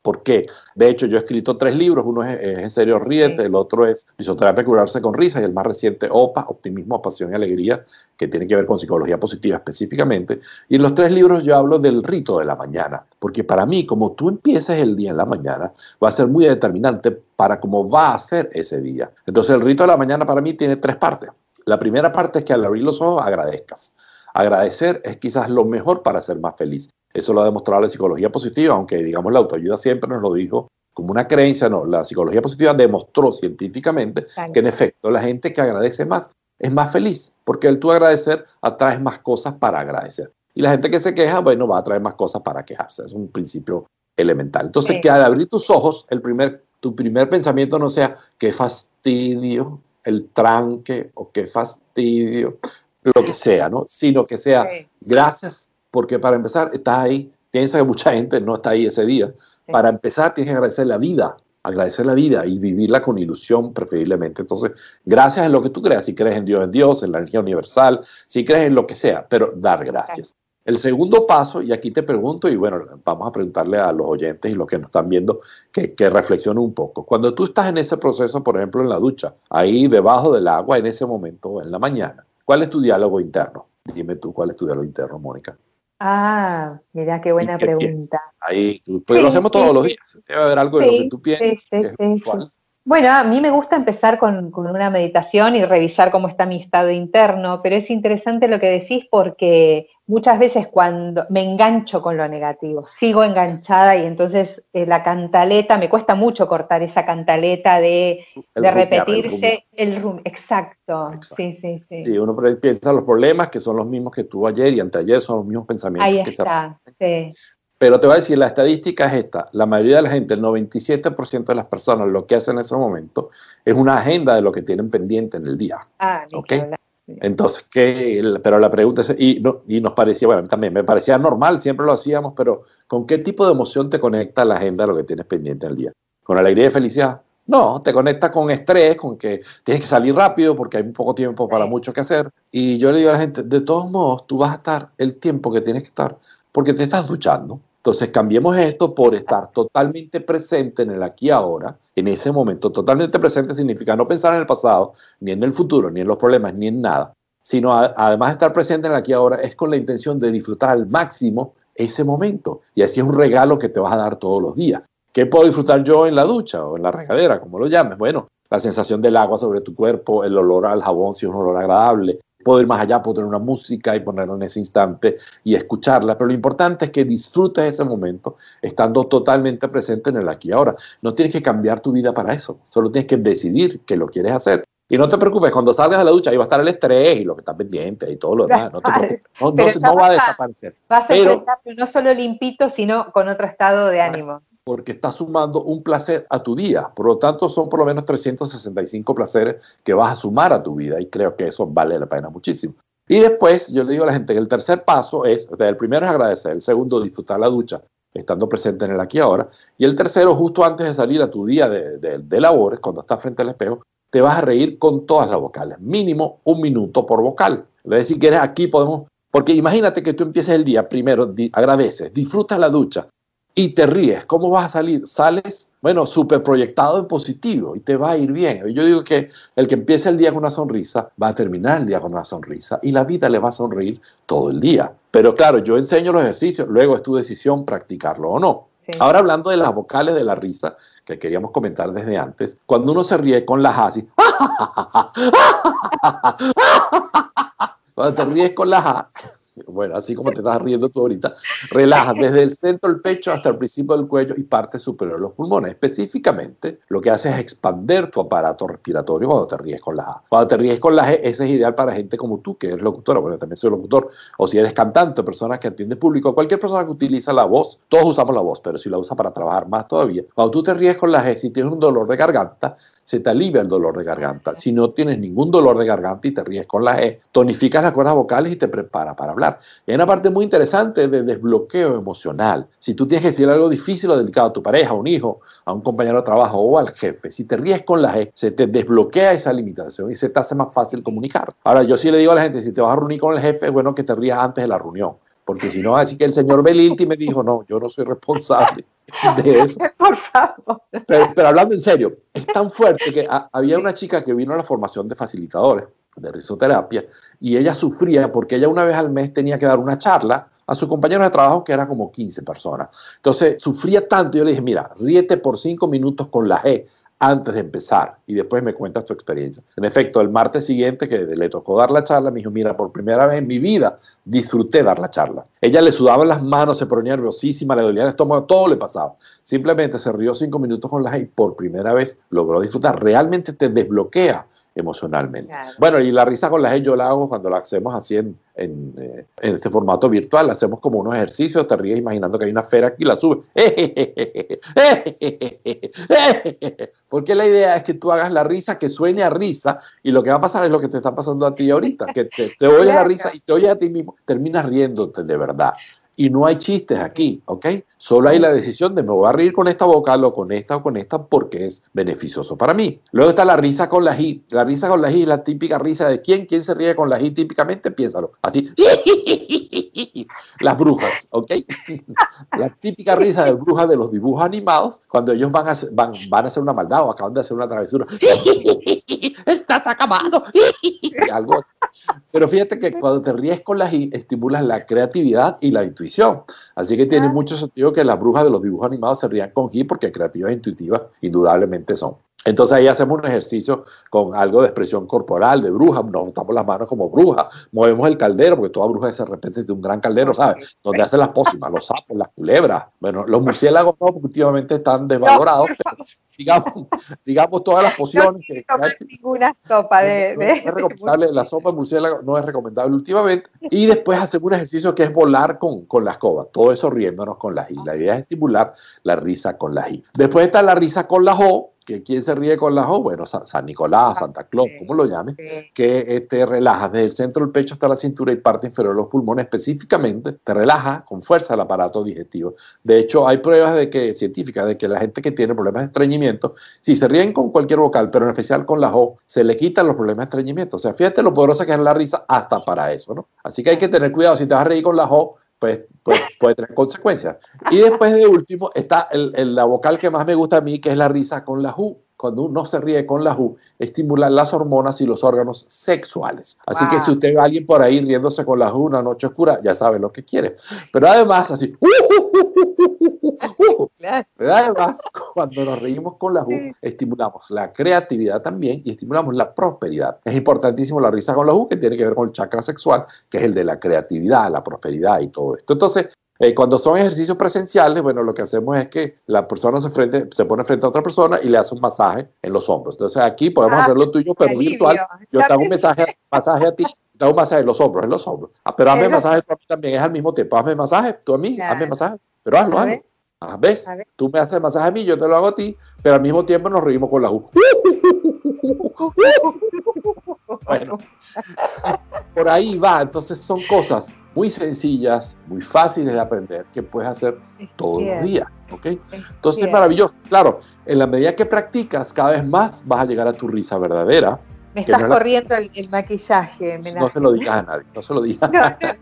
¿Por qué? De hecho, yo he escrito tres libros. Uno es, es En serio, Ríete, sí. el otro es Risoterapia, Curarse con Risa, y el más reciente, O P A, Optimismo, Pasión y Alegría, que tiene que ver con psicología positiva específicamente. Y en los tres libros yo hablo del rito de la mañana, porque para mí, como tú empieces el día en la mañana, va a ser muy determinante para cómo va a ser ese día. Entonces, el rito de la mañana para mí tiene tres partes. La primera parte es que al abrir los ojos agradezcas. Agradecer es quizás lo mejor para ser más feliz. Eso lo ha demostrado la psicología positiva, aunque digamos la autoayuda siempre nos lo dijo como una creencia. No, la psicología positiva demostró científicamente Dale. que en efecto la gente que agradece más es más feliz, porque el tú agradecer atraes más cosas para agradecer. Y la gente que se queja, bueno, va a atraer más cosas para quejarse. Es un principio elemental. Entonces, sí. que al abrir tus ojos, el primer, tu primer pensamiento no sea qué fastidio, el tranque o qué fastidio, lo que sea, ¿no? Sino que sea sí. gracias. Porque para empezar, estás ahí. Piensa que mucha gente no está ahí ese día. Sí. Para empezar, tienes que agradecer la vida. Agradecer la vida y vivirla con ilusión, preferiblemente. Entonces, gracias en lo que tú creas. Si crees en Dios, en Dios, en la energía universal. Si crees en lo que sea, pero dar gracias. Sí. El segundo paso, y aquí te pregunto, y bueno, vamos a preguntarle a los oyentes y los que nos están viendo que, que reflexionen un poco. Cuando tú estás en ese proceso, por ejemplo, en la ducha, ahí debajo del agua, en ese momento, en la mañana, ¿cuál es tu diálogo interno? Dime tú cuál es tu diálogo interno, Mónica. Ah, mira qué buena qué pregunta. Piensas? Ahí, tú, pues sí, lo hacemos sí, todos sí. los días. Debe haber algo sí, de lo que tú piensas. Sí, sí, que es sí, sí. Bueno, a mí me gusta empezar con, con una meditación y revisar cómo está mi estado interno, pero es interesante lo que decís porque muchas veces cuando me engancho con lo negativo, sigo enganchada y entonces eh, la cantaleta, me cuesta mucho cortar esa cantaleta de, de repetirse el rumi. Exacto, exacto. Sí, sí, sí. Sí, uno piensa los problemas que son los mismos que tuvo ayer y anteayer, son los mismos pensamientos. Ahí está, que se... sí. Pero te voy a decir, la estadística es esta. La mayoría de la gente, el noventa y siete por ciento de las personas, lo que hacen en ese momento es una agenda de lo que tienen pendiente en el día. Ah, ¿ok? Entonces, ¿qué? Pero la pregunta es, y, no, y nos parecía, bueno, a mí también me parecía normal, siempre lo hacíamos, pero ¿con qué tipo de emoción te conecta la agenda de lo que tienes pendiente en el día? ¿Con alegría y felicidad? No, te conecta con estrés, con que tienes que salir rápido porque hay poco tiempo para mucho que hacer. Y yo le digo a la gente, de todos modos, tú vas a estar el tiempo que tienes que estar porque te estás duchando. Entonces cambiemos esto por estar totalmente presente en el aquí y ahora, en ese momento. Totalmente presente significa no pensar en el pasado, ni en el futuro, ni en los problemas, ni en nada, sino a, además de estar presente en el aquí y ahora es con la intención de disfrutar al máximo ese momento. Y así es un regalo que te vas a dar todos los días. ¿Qué puedo disfrutar yo en la ducha o en la regadera, como lo llames? Bueno, la sensación del agua sobre tu cuerpo, el olor al jabón si es un olor agradable. Puedo ir más allá, puedo tener una música y ponerla en ese instante y escucharla, pero lo importante es que disfrutes ese momento estando totalmente presente en el aquí y ahora. No tienes que cambiar tu vida para eso, solo tienes que decidir que lo quieres hacer. Y no te preocupes, cuando salgas de la ducha ahí va a estar el estrés y lo que está pendiente y todo lo demás. No te preocupes, no, no, se, no va a desaparecer. Vas a estar no solo limpito, sino con otro estado de ánimo. Porque estás sumando un placer a tu día. Por lo tanto, son por lo menos trescientos sesenta y cinco placeres que vas a sumar a tu vida y creo que eso vale la pena muchísimo. Y después, yo le digo a la gente que el tercer paso es, o sea, el primero es agradecer, el segundo disfrutar la ducha, estando presente en el aquí y ahora, y el tercero, justo antes de salir a tu día de, de, de labores, cuando estás frente al espejo, te vas a reír con todas las vocales, mínimo un minuto por vocal. Es decir, que eres aquí, podemos... Porque imagínate que tú empieces el día, primero di, agradeces, disfrutas la ducha, y te ríes. ¿Cómo vas a salir? Sales, bueno, súper proyectado en positivo y te va a ir bien. Yo digo que el que empieza el día con una sonrisa va a terminar el día con una sonrisa y la vida le va a sonreír todo el día. Pero claro, yo enseño los ejercicios, luego es tu decisión practicarlo o no. Sí. Ahora hablando de las vocales de la risa, que queríamos comentar desde antes, cuando uno se ríe con las así, cuando te ríes con las A, bueno, así como te estás riendo tú ahorita, relajas desde el centro del pecho hasta el principio del cuello y parte superior de los pulmones. Específicamente, lo que hace es expander tu aparato respiratorio cuando te ríes con la A. Cuando te ríes con la G, ese es ideal para gente como tú, que eres locutora. Bueno, también soy locutor. O si eres cantante, personas que atienden público, cualquier persona que utiliza la voz, todos usamos la voz, pero si la usas para trabajar más todavía. Cuando tú te ríes con la G, si tienes un dolor de garganta, se te alivia el dolor de garganta. Si no tienes ningún dolor de garganta y te ríes con la G, tonificas las cuerdas vocales y te preparas para hablar. Y hay una parte muy interesante de desbloqueo emocional. Si tú tienes que decir algo difícil o delicado a tu pareja, a un hijo, a un compañero de trabajo o al jefe, si te ríes con la G, se te desbloquea esa limitación y se te hace más fácil comunicar. Ahora, yo sí le digo a la gente, si te vas a reunir con el jefe, es bueno que te rías antes de la reunión. Porque si no, así que el señor Belilty me dijo, no, yo no soy responsable de eso. Por favor. Pero, pero hablando en serio, es tan fuerte que a, había una chica que vino a la formación de facilitadores de risoterapia, y ella sufría porque ella una vez al mes tenía que dar una charla a sus compañeros de trabajo, que eran como quince personas. Entonces, sufría tanto, yo le dije, mira, ríete por cinco minutos con la G antes de empezar, y después me cuentas tu experiencia. En efecto, el martes siguiente que le tocó dar la charla, me dijo, mira, por primera vez en mi vida disfruté dar la charla. Ella le sudaban las manos, se ponía nerviosísima, le dolía el estómago, todo le pasaba. Simplemente se rió cinco minutos con la G y por primera vez logró disfrutar. Realmente te desbloquea emocionalmente. Claro. Bueno, y la risa con la G yo la hago cuando la hacemos así en, en, eh, en este formato virtual, hacemos como unos ejercicios, te ríes imaginando que hay una esfera aquí y la subes. Porque la idea es que tú hagas la risa que suene a risa y lo que va a pasar es lo que te está pasando a ti ahorita, que te, te oyes la risa y te oyes a ti mismo, terminas riéndote de verdad. Y no hay chistes aquí, ¿ok? Solo hay la decisión de me voy a reír con esta vocal o con esta o con esta porque es beneficioso para mí. Luego está la risa con la G. La risa con la G es la típica risa de ¿quién? ¿Quién se ríe con la G típicamente? Piénsalo. Así. las brujas, ¿ok? La típica risa de brujas de los dibujos animados cuando ellos van a, van, van a hacer una maldad o acaban de hacer una travesura. ¡Estás acabado! Algo. Pero fíjate que cuando te ríes con las I, estimulas la creatividad y la intuición. Así que tiene mucho sentido que las brujas de los dibujos animados se rían con I porque creativas e intuitivas indudablemente son. Entonces ahí hacemos un ejercicio con algo de expresión corporal, de bruja, nos botamos las manos como bruja, movemos el caldero, porque toda bruja se repete de un gran caldero, ¿sabes? Donde hacen las pócimas, los sapos, las culebras, bueno, los murciélagos no, últimamente están desvalorados, no, pero digamos, digamos todas las pociones. No que, que ninguna sopa de... No, no es recomendable, de la sopa de murciélago no es recomendable últimamente, y después hacemos un ejercicio que es volar con, con la escoba, todo eso riéndonos con las I, la idea es estimular la risa con las I. Después está la risa con las O, que quién se ríe con las O, bueno, San Nicolás, Santa Claus, como lo llames, que te relaja desde el centro del pecho hasta la cintura y parte inferior de los pulmones específicamente, te relaja con fuerza el aparato digestivo. De hecho, hay pruebas de que, científicas de que la gente que tiene problemas de estreñimiento, si se ríen con cualquier vocal, pero en especial con las O, se le quitan los problemas de estreñimiento. O sea, fíjate lo poderosa que es la risa hasta para eso, ¿no? Así que hay que tener cuidado, si te vas a reír con las O, Pues, pues puede tener consecuencias. Y después de último está el, el, la vocal que más me gusta a mí, que es la risa con la U. Cuando uno se ríe con la U, estimula las hormonas y los órganos sexuales. Así wow. que si usted ve a alguien por ahí riéndose con la U una noche oscura, ya sabe lo que quiere. Pero además, así, uh, uh, uh, uh, uh. Pero además, cuando nos reímos con la U, estimulamos la creatividad también y estimulamos la prosperidad. Es importantísimo la risa con la U, que tiene que ver con el chakra sexual, que es el de la creatividad, la prosperidad y todo esto. Entonces, Eh, cuando son ejercicios presenciales, bueno, lo que hacemos es que la persona se, frente, se pone frente a otra persona y le hace un masaje en los hombros. Entonces aquí podemos ah, hacerlo tú y yo, pero alivio. virtual. Yo te hago un masaje, masaje a ti, te hago un masaje en los hombros, en los hombros. Ah, pero hazme masaje tú a mí también, es al mismo tiempo. Hazme masaje tú a mí, claro. hazme masaje, pero hazlo, hazlo. Ah, ¿ves? Tú me haces masaje a mí, yo te lo hago a ti, pero al mismo tiempo nos reímos con la U. Bueno, por ahí va. Entonces son cosas muy sencillas, muy fáciles de aprender, que puedes hacer todos los días, ¿ok? Entonces es maravilloso. Claro, en la medida que practicas, cada vez más vas a llegar a tu risa verdadera. Me estás corriendo el, el maquillaje, Menaje. No se lo digas a nadie, no se lo digas a nadie.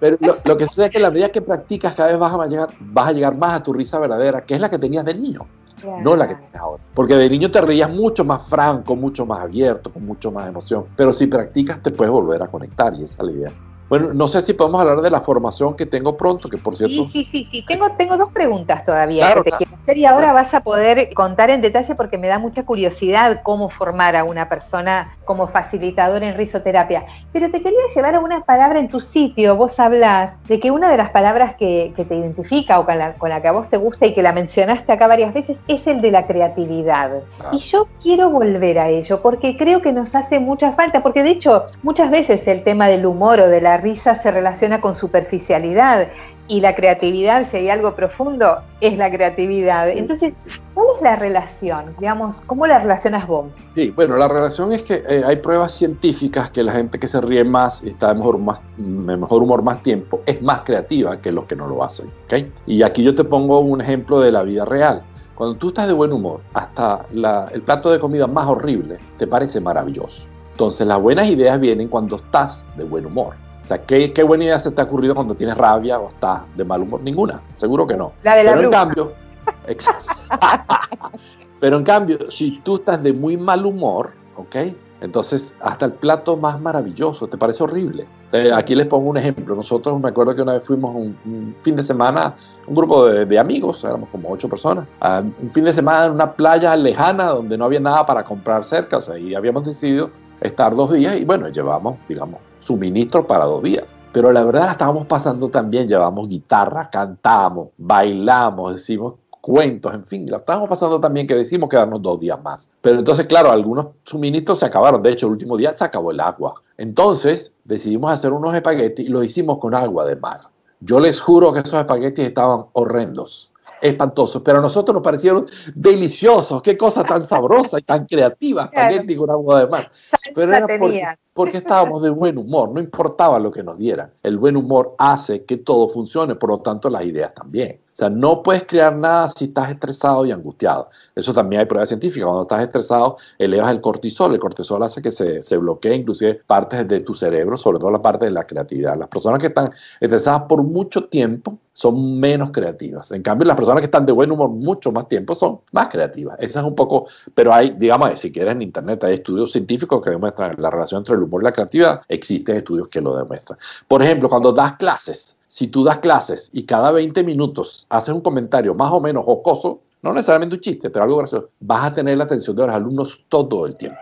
Pero lo, lo que sucede es que en la medida que practicas, cada vez vas a llegar, vas a llegar más a tu risa verdadera, que es la que tenías de niño. Yeah. No la que tienes ahora, porque de niño te reías mucho más franco, mucho más abierto, con mucho más emoción, pero si practicas te puedes volver a conectar y esa es la idea. Bueno, no sé si podemos hablar de la formación que tengo pronto, que por cierto... Sí, sí, sí, sí. Tengo, tengo dos preguntas todavía claro, que te quiero hacer y ahora claro. vas a poder contar en detalle porque me da mucha curiosidad cómo formar a una persona como facilitador en risoterapia. Pero te quería llevar a una palabra en tu sitio. Vos hablás de que una de las palabras que, que te identifica o con la, con la que a vos te gusta y que la mencionaste acá varias veces es el de la creatividad. Claro. Y yo quiero volver a ello porque creo que nos hace mucha falta, porque de hecho muchas veces el tema del humor o de la risa se relaciona con superficialidad y la creatividad, si hay algo profundo, es la creatividad. Entonces, ¿cuál es la relación? Digamos, ¿cómo la relacionas vos? Sí, bueno, la relación es que eh, hay pruebas científicas que la gente que se ríe más, está de mejor, más, de mejor humor más tiempo, es más creativa que los que no lo hacen, ¿ok? Y aquí yo te pongo un ejemplo de la vida real. Cuando tú estás de buen humor, hasta la, el plato de comida más horrible te parece maravilloso. Entonces, las buenas ideas vienen cuando estás de buen humor. O sea, ¿qué, ¿qué buena idea se te ha ocurrido cuando tienes rabia o estás de mal humor? Ninguna, seguro que no. La de la Pero bruja. en cambio, Pero en cambio, si tú estás de muy mal humor, ¿ok? Entonces, hasta el plato más maravilloso te parece horrible. Eh, aquí les pongo un ejemplo. Nosotros me acuerdo que una vez fuimos un, un fin de semana, un grupo de, de amigos, éramos como ocho personas, a un fin de semana en una playa lejana donde no había nada para comprar cerca, o sea, y habíamos decidido estar dos días y bueno, llevamos, digamos, suministro para dos días, pero la verdad la estábamos pasando también, llevamos guitarra, cantamos, bailamos, decimos cuentos, en fin, la estábamos pasando también que decimos quedarnos dos días más, pero entonces claro, algunos suministros se acabaron, de hecho el último día se acabó el agua, entonces decidimos hacer unos espaguetis y los hicimos con agua de mar. Yo les juro que esos espaguetis estaban horrendos, espantosos, pero a nosotros nos parecieron deliciosos, qué cosa tan sabrosa y tan creativa, espagueti con agua de mar, pero era porque, porque estábamos de buen humor, no importaba lo que nos dieran, el buen humor hace que todo funcione, por lo tanto las ideas también. O sea, no puedes crear nada si estás estresado y angustiado. Eso también hay pruebas científicas. Cuando estás estresado, elevas el cortisol. El cortisol hace que se, se bloquee inclusive partes de tu cerebro, sobre todo la parte de la creatividad. Las personas que están estresadas por mucho tiempo son menos creativas. En cambio, las personas que están de buen humor mucho más tiempo son más creativas. Esa es un poco... Pero hay, digamos, si quieres en internet, hay estudios científicos que demuestran la relación entre el humor y la creatividad. Existen estudios que lo demuestran. Por ejemplo, cuando das clases, si tú das clases y cada veinte minutos haces un comentario más o menos jocoso, no necesariamente un chiste, pero algo gracioso, vas a tener la atención de los alumnos todo el tiempo.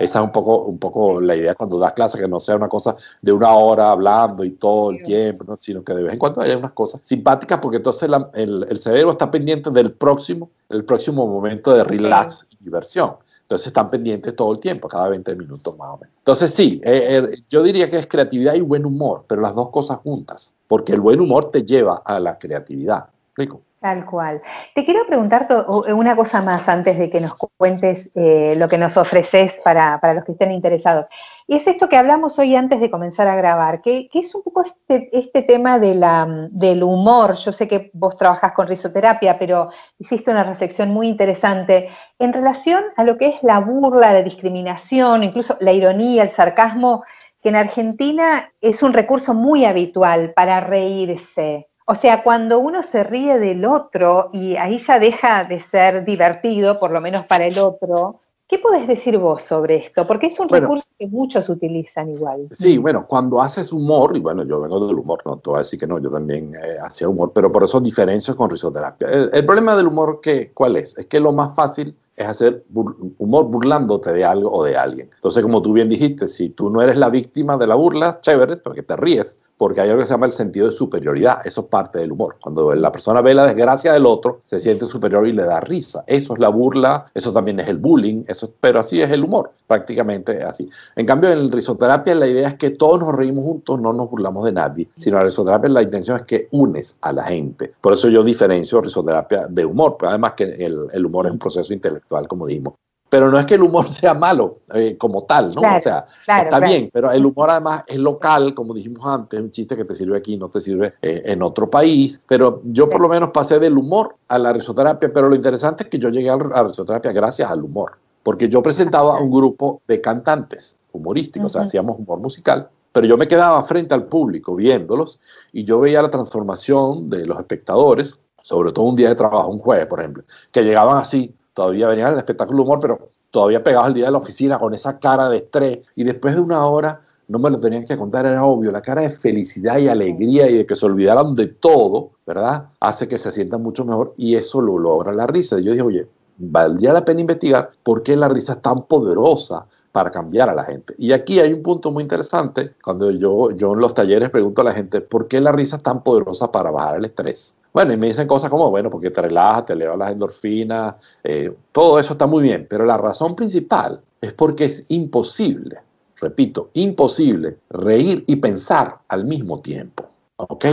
Esa es un poco, un poco la idea cuando das clases, que no sea una cosa de una hora hablando y todo el tiempo, ¿no? Sino que de vez en cuando haya unas cosas simpáticas, porque entonces la, el, el cerebro está pendiente del próximo, el próximo momento de relax y diversión. Entonces están pendientes todo el tiempo, cada veinte minutos más o menos. Entonces sí, eh, eh, yo diría que es creatividad y buen humor, pero las dos cosas juntas, porque el buen humor te lleva a la creatividad. ¿Rico? Tal cual. Te quiero preguntar una cosa más antes de que nos cuentes eh, lo que nos ofreces para, para los que estén interesados. Y es esto que hablamos hoy antes de comenzar a grabar, que, que es un poco este, este tema de la, del humor. Yo sé que vos trabajás con risoterapia, pero hiciste una reflexión muy interesante en relación a lo que es la burla, la discriminación, incluso la ironía, el sarcasmo, que en Argentina es un recurso muy habitual para reírse. O sea, cuando uno se ríe del otro y ahí ya deja de ser divertido, por lo menos para el otro. ¿Qué podés decir vos sobre esto? Porque es un bueno, recurso que muchos utilizan igual. Sí, bueno, cuando haces humor, y bueno, yo vengo del humor, no te voy a decir que no, yo también eh, hacía humor, pero por eso diferencio con risoterapia. El, el problema del humor, ¿qué, ¿cuál es? Es que lo más fácil es hacer bur- humor burlándote de algo o de alguien. Entonces, como tú bien dijiste, si tú no eres la víctima de la burla, chévere, porque te ríes, porque hay algo que se llama el sentido de superioridad. Eso es parte del humor. Cuando la persona ve la desgracia del otro, se siente superior y le da risa. Eso es la burla, eso también es el bullying, eso, pero así es el humor, prácticamente así. En cambio, en risoterapia la idea es que todos nos reímos juntos, no nos burlamos de nadie, sino en risoterapia la intención es que unes a la gente. Por eso yo diferencio risoterapia de humor, pero además que el, el humor es un proceso intelectual, como dijimos. Pero no es que el humor sea malo eh, como tal, ¿no? Claro, o sea, claro, está claro. Bien, pero el humor además es local, como dijimos antes, es un chiste que te sirve aquí, no te sirve eh, en otro país. Pero yo sí. Por lo menos pasé del humor a la risoterapia, pero lo interesante es que yo llegué a la risoterapia gracias al humor, porque yo presentaba a un grupo de cantantes humorísticos, uh-huh. O sea, hacíamos humor musical. Pero yo me quedaba frente al público viéndolos y yo veía la transformación de los espectadores, sobre todo un día de trabajo, un jueves, por ejemplo, que llegaban así. Todavía venían al espectáculo de humor, pero todavía pegados al día de la oficina con esa cara de estrés. Y después de una hora, no me lo tenían que contar, era obvio, la cara de felicidad y alegría y de que se olvidaran de todo, ¿verdad? Hace que se sientan mucho mejor y eso lo logra la risa. Y yo dije, oye, valdría la pena investigar por qué la risa es tan poderosa para cambiar a la gente. Y aquí hay un punto muy interesante. Cuando yo, yo en los talleres pregunto a la gente, ¿por qué la risa es tan poderosa para bajar el estrés? Bueno, y me dicen cosas como, bueno, porque te relajas, te eleva las endorfinas, eh, todo eso está muy bien, pero la razón principal es porque es imposible, repito, imposible reír y pensar al mismo tiempo, ¿ok?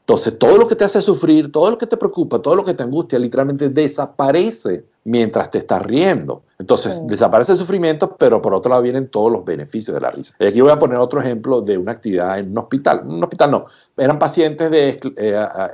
Entonces, todo lo que te hace sufrir, todo lo que te preocupa, todo lo que te angustia, literalmente desaparece mientras te estás riendo. Entonces, sí. Desaparece el sufrimiento, pero por otro lado vienen todos los beneficios de la risa. Y aquí voy a poner otro ejemplo de una actividad en un hospital. Un hospital no, eran pacientes de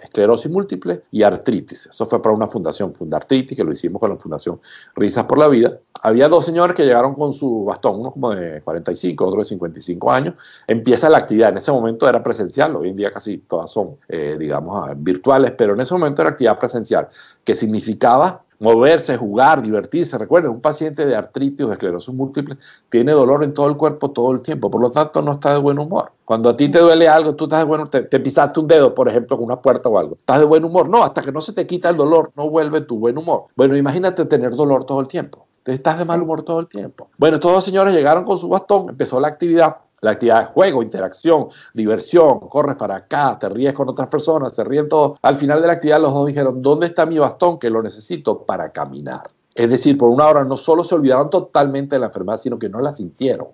esclerosis múltiple y artritis. Eso fue para una fundación, Fundartritis, que lo hicimos con la fundación Risas por la Vida. Había dos señores que llegaron con su bastón, uno como de cuarenta y cinco, otro de cincuenta y cinco años. Empieza la actividad. En ese momento era presencial, hoy en día casi todas son, eh, digamos, virtuales, pero en ese momento era actividad presencial, que significaba moverse, jugar, divertirse. Recuerden, un paciente de artritis o de esclerosis múltiple tiene dolor en todo el cuerpo todo el tiempo, por lo tanto no está de buen humor. Cuando a ti te duele algo, tú estás de buen humor, te, te pisaste un dedo, por ejemplo, con una puerta o algo, estás de buen humor. No, hasta que no se te quita el dolor, no vuelve tu buen humor. Bueno, imagínate tener dolor todo el tiempo. Entonces estás de mal humor todo el tiempo. Bueno, estos dos señores llegaron con su bastón, empezó la actividad. La actividad de juego, interacción, diversión, corres para acá, te ríes con otras personas, se ríen todos. Al final de la actividad los dos dijeron, ¿dónde está mi bastón que lo necesito para caminar? Es decir, por una hora no solo se olvidaron totalmente de la enfermedad, sino que no la sintieron.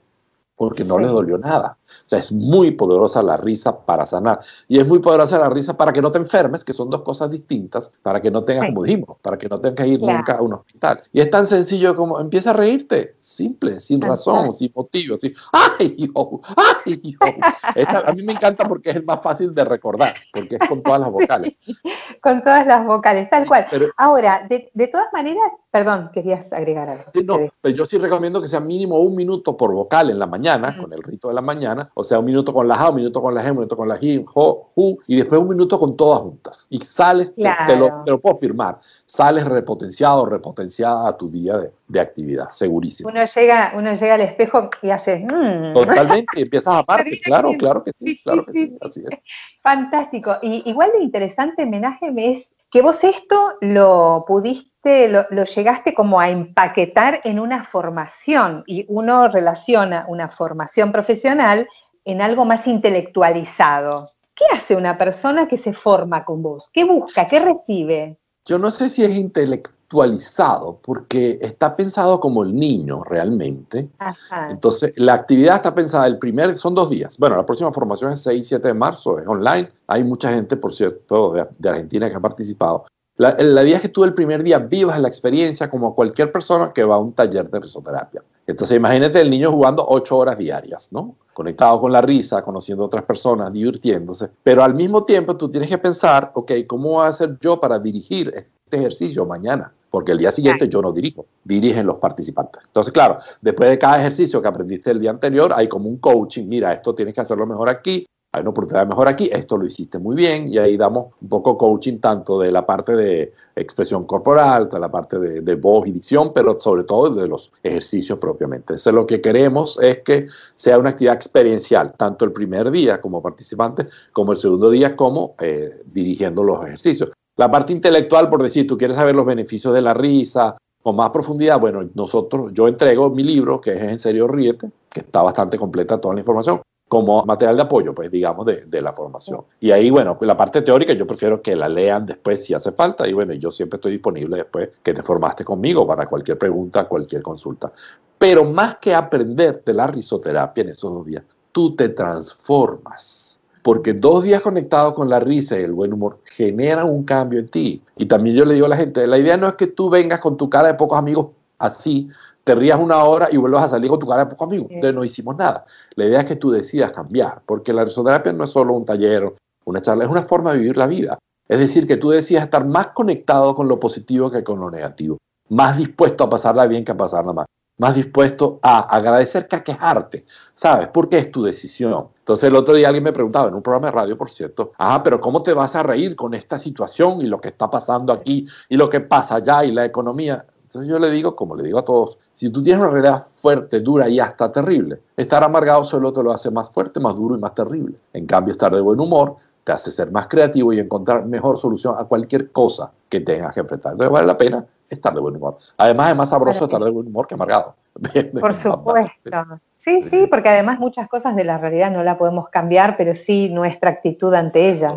porque no les dolió nada. O sea, es muy poderosa la risa para sanar. Y es muy poderosa la risa para que no te enfermes, que son dos cosas distintas, para que no tengas, como dijimos, para que no tengas que ir claro. nunca a un hospital. Y es tan sencillo como, empieza a reírte, simple, sin razón, Ajá. sin motivo, sin, ¡ay, hijo! ¡Ay, hijo! Esta, a mí me encanta porque es el más fácil de recordar, porque es con todas las vocales. Sí, con todas las vocales, tal sí, cual. Pero, ahora, de, de todas maneras, perdón, querías agregar algo. Sí, no, pero yo sí recomiendo que sea mínimo un minuto por vocal en la mañana, con el rito de la mañana, o sea, un minuto con la A, un minuto con la G, un minuto con la J, J, J, y después un minuto con todas juntas. Y sales, claro. te, te, lo, te lo puedo firmar, sales repotenciado, repotenciada a tu día de, de actividad, segurísimo. Uno llega, uno llega al espejo y hace... Mmm. Totalmente, y empiezas aparte, claro, claro que sí, claro que sí, así es. Fantástico. Y igual de interesante, Menaje, es que vos esto lo pudiste Lo, lo llegaste como a empaquetar en una formación, y uno relaciona una formación profesional en algo más intelectualizado. ¿Qué hace una persona que se forma con vos? ¿Qué busca? ¿Qué recibe? Yo no sé si es intelectualizado, porque está pensado como el niño realmente. Ajá. Entonces, la actividad está pensada, el primer, son dos días. Bueno, la próxima formación es seis y siete de marzo, es online. Hay mucha gente, por cierto, de, de Argentina que ha participado. La, la idea es que tú el primer día vivas la experiencia como cualquier persona que va a un taller de risoterapia. Entonces imagínate el niño jugando ocho horas diarias, ¿no? Conectado con la risa, conociendo a otras personas, divirtiéndose. Pero al mismo tiempo tú tienes que pensar, ok, ¿cómo voy a hacer yo para dirigir este ejercicio mañana? Porque el día siguiente yo no dirijo, dirigen los participantes. Entonces, claro, después de cada ejercicio que aprendiste el día anterior, hay como un coaching, mira, esto tienes que hacerlo mejor aquí, hay una oportunidad mejor aquí, esto lo hiciste muy bien, y ahí damos un poco coaching tanto de la parte de expresión corporal, de la parte de, de voz y dicción, pero sobre todo de los ejercicios propiamente. Entonces lo que queremos es que sea una actividad experiencial, tanto el primer día como participante, como el segundo día como eh, dirigiendo los ejercicios. La parte intelectual, por decir, tú quieres saber los beneficios de la risa, con más profundidad, bueno, nosotros, yo entrego mi libro, que es En Serio, Ríete, que está bastante completa toda la información, como material de apoyo, pues digamos, de, de la formación. Y ahí, bueno, la parte teórica yo prefiero que la lean después si hace falta, y bueno, yo siempre estoy disponible después que te formaste conmigo para cualquier pregunta, cualquier consulta. Pero más que aprender de la risoterapia en esos dos días, tú te transformas. Porque dos días conectados con la risa y el buen humor generan un cambio en ti. Y también yo le digo a la gente, la idea no es que tú vengas con tu cara de pocos amigos así, te rías una hora y vuelvas a salir con tu cara de poco amigo. Entonces no hicimos nada. La idea es que tú decidas cambiar, porque la risoterapia no es solo un taller, una charla, es una forma de vivir la vida. Es decir, que tú decidas estar más conectado con lo positivo que con lo negativo, más dispuesto a pasarla bien que a pasarla mal, más dispuesto a agradecer que a quejarte, ¿sabes? Porque es tu decisión. Entonces el otro día alguien me preguntaba en un programa de radio, por cierto, ah, pero ¿cómo te vas a reír con esta situación y lo que está pasando aquí y lo que pasa allá y la economía? Entonces yo le digo, como le digo a todos, si tú tienes una realidad fuerte, dura y hasta terrible, estar amargado solo te lo hace más fuerte, más duro y más terrible. En cambio, estar de buen humor te hace ser más creativo y encontrar mejor solución a cualquier cosa que tengas que enfrentar. Entonces vale la pena estar de buen humor. Además es más sabroso estar de buen humor que amargado. Por supuesto. Sí, sí, porque además muchas cosas de la realidad no la podemos cambiar, pero sí nuestra actitud ante ellas.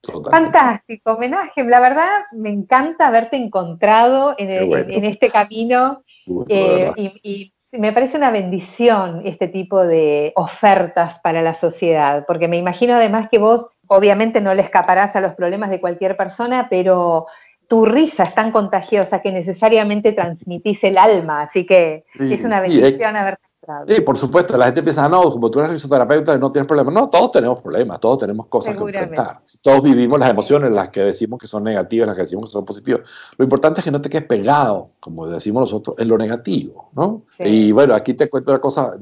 Totalmente. Fantástico, homenaje. La verdad, me encanta haberte encontrado en, el, bueno. en, en este camino bueno, eh, y, y me parece una bendición este tipo de ofertas para la sociedad, porque me imagino además que vos obviamente no le escaparás a los problemas de cualquier persona, pero tu risa es tan contagiosa que necesariamente transmitís el alma, así que sí, es una bendición sí, haberte. Sí, por supuesto, la gente piensa, no, como tú eres risoterapeuta no tienes problemas. No, todos tenemos problemas, todos tenemos cosas que enfrentar. Todos vivimos las emociones, las que decimos que son negativas, las que decimos que son positivas. Lo importante es que no te quedes pegado, como decimos nosotros, en lo negativo, ¿no? Sí. Y bueno, aquí te cuento una cosa,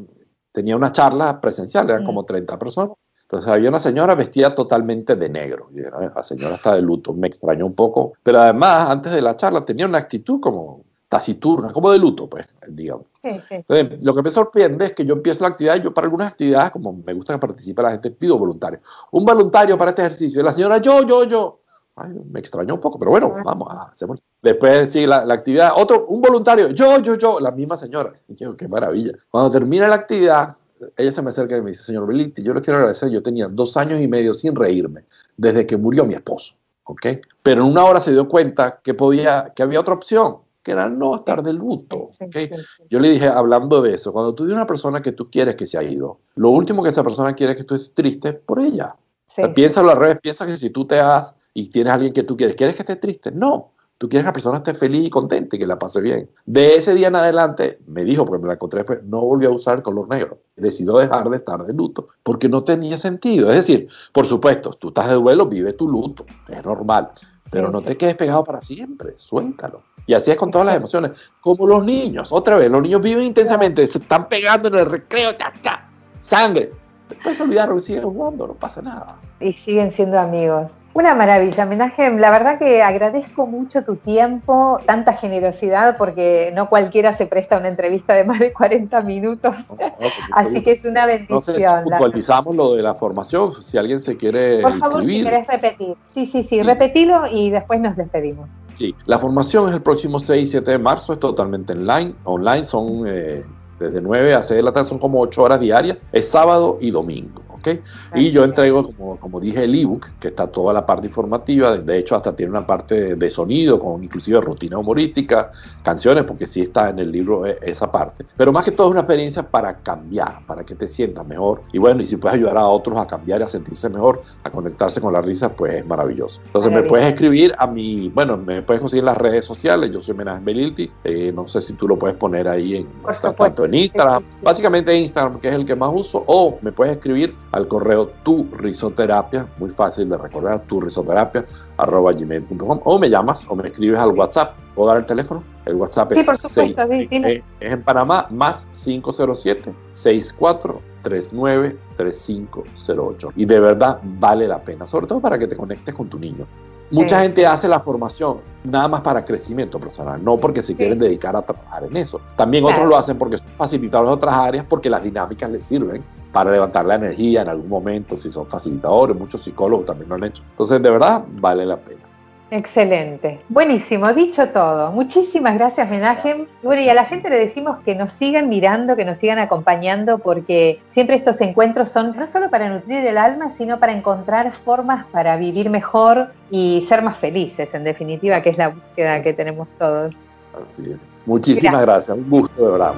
tenía una charla presencial, eran como treinta personas. Entonces había una señora vestida totalmente de negro. Y era, la señora está de luto, me extrañó un poco. Pero además, antes de la charla, tenía una actitud como taciturna, como de luto, pues, digamos. Sí, sí. Entonces, lo que me sorprende es que yo empiezo la actividad, yo para algunas actividades, como me gusta que participe la gente, pido voluntarios. Un voluntario para este ejercicio. Y la señora, yo, yo, yo. Ay, me extrañó un poco, pero bueno, vamos. A hacer. Después sigue sí, la, la actividad. Otro, un voluntario, yo, yo, yo. La misma señora. Y yo, qué maravilla. Cuando termina la actividad, ella se me acerca y me dice, señor Belilty, yo le quiero agradecer, yo tenía dos años y medio sin reírme, desde que murió mi esposo. ¿Okay? Pero en una hora se dio cuenta que, podía, que había otra opción. que era no estar de luto. ¿Okay? Yo le dije, hablando de eso, cuando tú tienes una persona que tú quieres que se ha ido, lo último que esa persona quiere es que tú estés triste por ella. Sí. O sea, piénsalo al revés, piensa que si tú te has y tienes a alguien que tú quieres, ¿quieres que esté triste? No. Tú quieres que la persona esté feliz y contenta y que la pase bien. De ese día en adelante, me dijo, porque me la encontré después, no volvió a usar el color negro. Decidió dejar de estar de luto porque no tenía sentido. Es decir, por supuesto, tú estás de duelo, vive tu luto, es normal. Pero no te quedes pegado para siempre, suéltalo. Y así es con todas las emociones. Como los niños, otra vez, los niños viven intensamente, se están pegando en el recreo, ta, ta, sangre. Después olvidaron, siguen jugando, no pasa nada. Y siguen siendo amigos. Una maravilla, Menajem. La verdad que agradezco mucho tu tiempo, tanta generosidad, porque no cualquiera se presta a una entrevista de más de cuarenta minutos. No, no, así que es una bendición. Entonces, puntualizamos lo de la formación, si alguien se quiere inscribir. Por favor, inscribir. Si querés repetir. Sí, sí, sí, sí, repetilo y después nos despedimos. Sí, la formación es el próximo seis y siete de marzo, es totalmente online. Online son eh, desde nueve a seis de la tarde, son como ocho horas diarias, es sábado y domingo. ¿Okay? Y yo entrego, como, como dije, el ebook, que está toda la parte informativa, de hecho hasta tiene una parte de, de sonido, con inclusive rutina humorística, canciones, porque sí está en el libro esa parte. Pero más que todo es una experiencia para cambiar, para que te sientas mejor. Y bueno, y si puedes ayudar a otros a cambiar y a sentirse mejor, a conectarse con la risa, pues es maravilloso. Entonces me puedes escribir a mi, bueno, me puedes conseguir en las redes sociales, yo soy Menajem Belilty, eh, no sé si tú lo puedes poner ahí, en, o sea, tanto en Instagram, sí, sí, sí. Básicamente Instagram, que es el que más uso, o me puedes escribir al correo tu risoterapia, muy fácil de recordar, tu risoterapia arroba gmail punto com, o me llamas o me escribes al WhatsApp. ¿Puedo dar el teléfono? El WhatsApp sí, es, por supuesto, seis, sí, es, es en Panamá, más cinco cero siete, seis cuatro tres nueve, tres cinco cero ocho. Y de verdad vale la pena, sobre todo para que te conectes con tu niño. Mucha sí, gente sí. hace la formación nada más para crecimiento personal, no porque se quieren sí. dedicar a trabajar en eso. También claro. otros lo hacen porque son facilitadores de otras áreas, porque las dinámicas les sirven para levantar la energía en algún momento, si son facilitadores, muchos psicólogos también lo han hecho. Entonces, de verdad, vale la pena. Excelente. Buenísimo, dicho todo. Muchísimas gracias, Menajem. Bueno, y a la gente le decimos que nos sigan mirando, que nos sigan acompañando, porque siempre estos encuentros son no solo para nutrir el alma, sino para encontrar formas para vivir mejor y ser más felices, en definitiva, que es la búsqueda que tenemos todos. Así es. Muchísimas gracias. gracias. Un gusto, de verdad.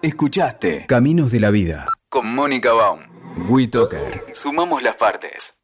Escuchaste Caminos de la Vida con Mónica Baum. WeToker. Sumamos las partes.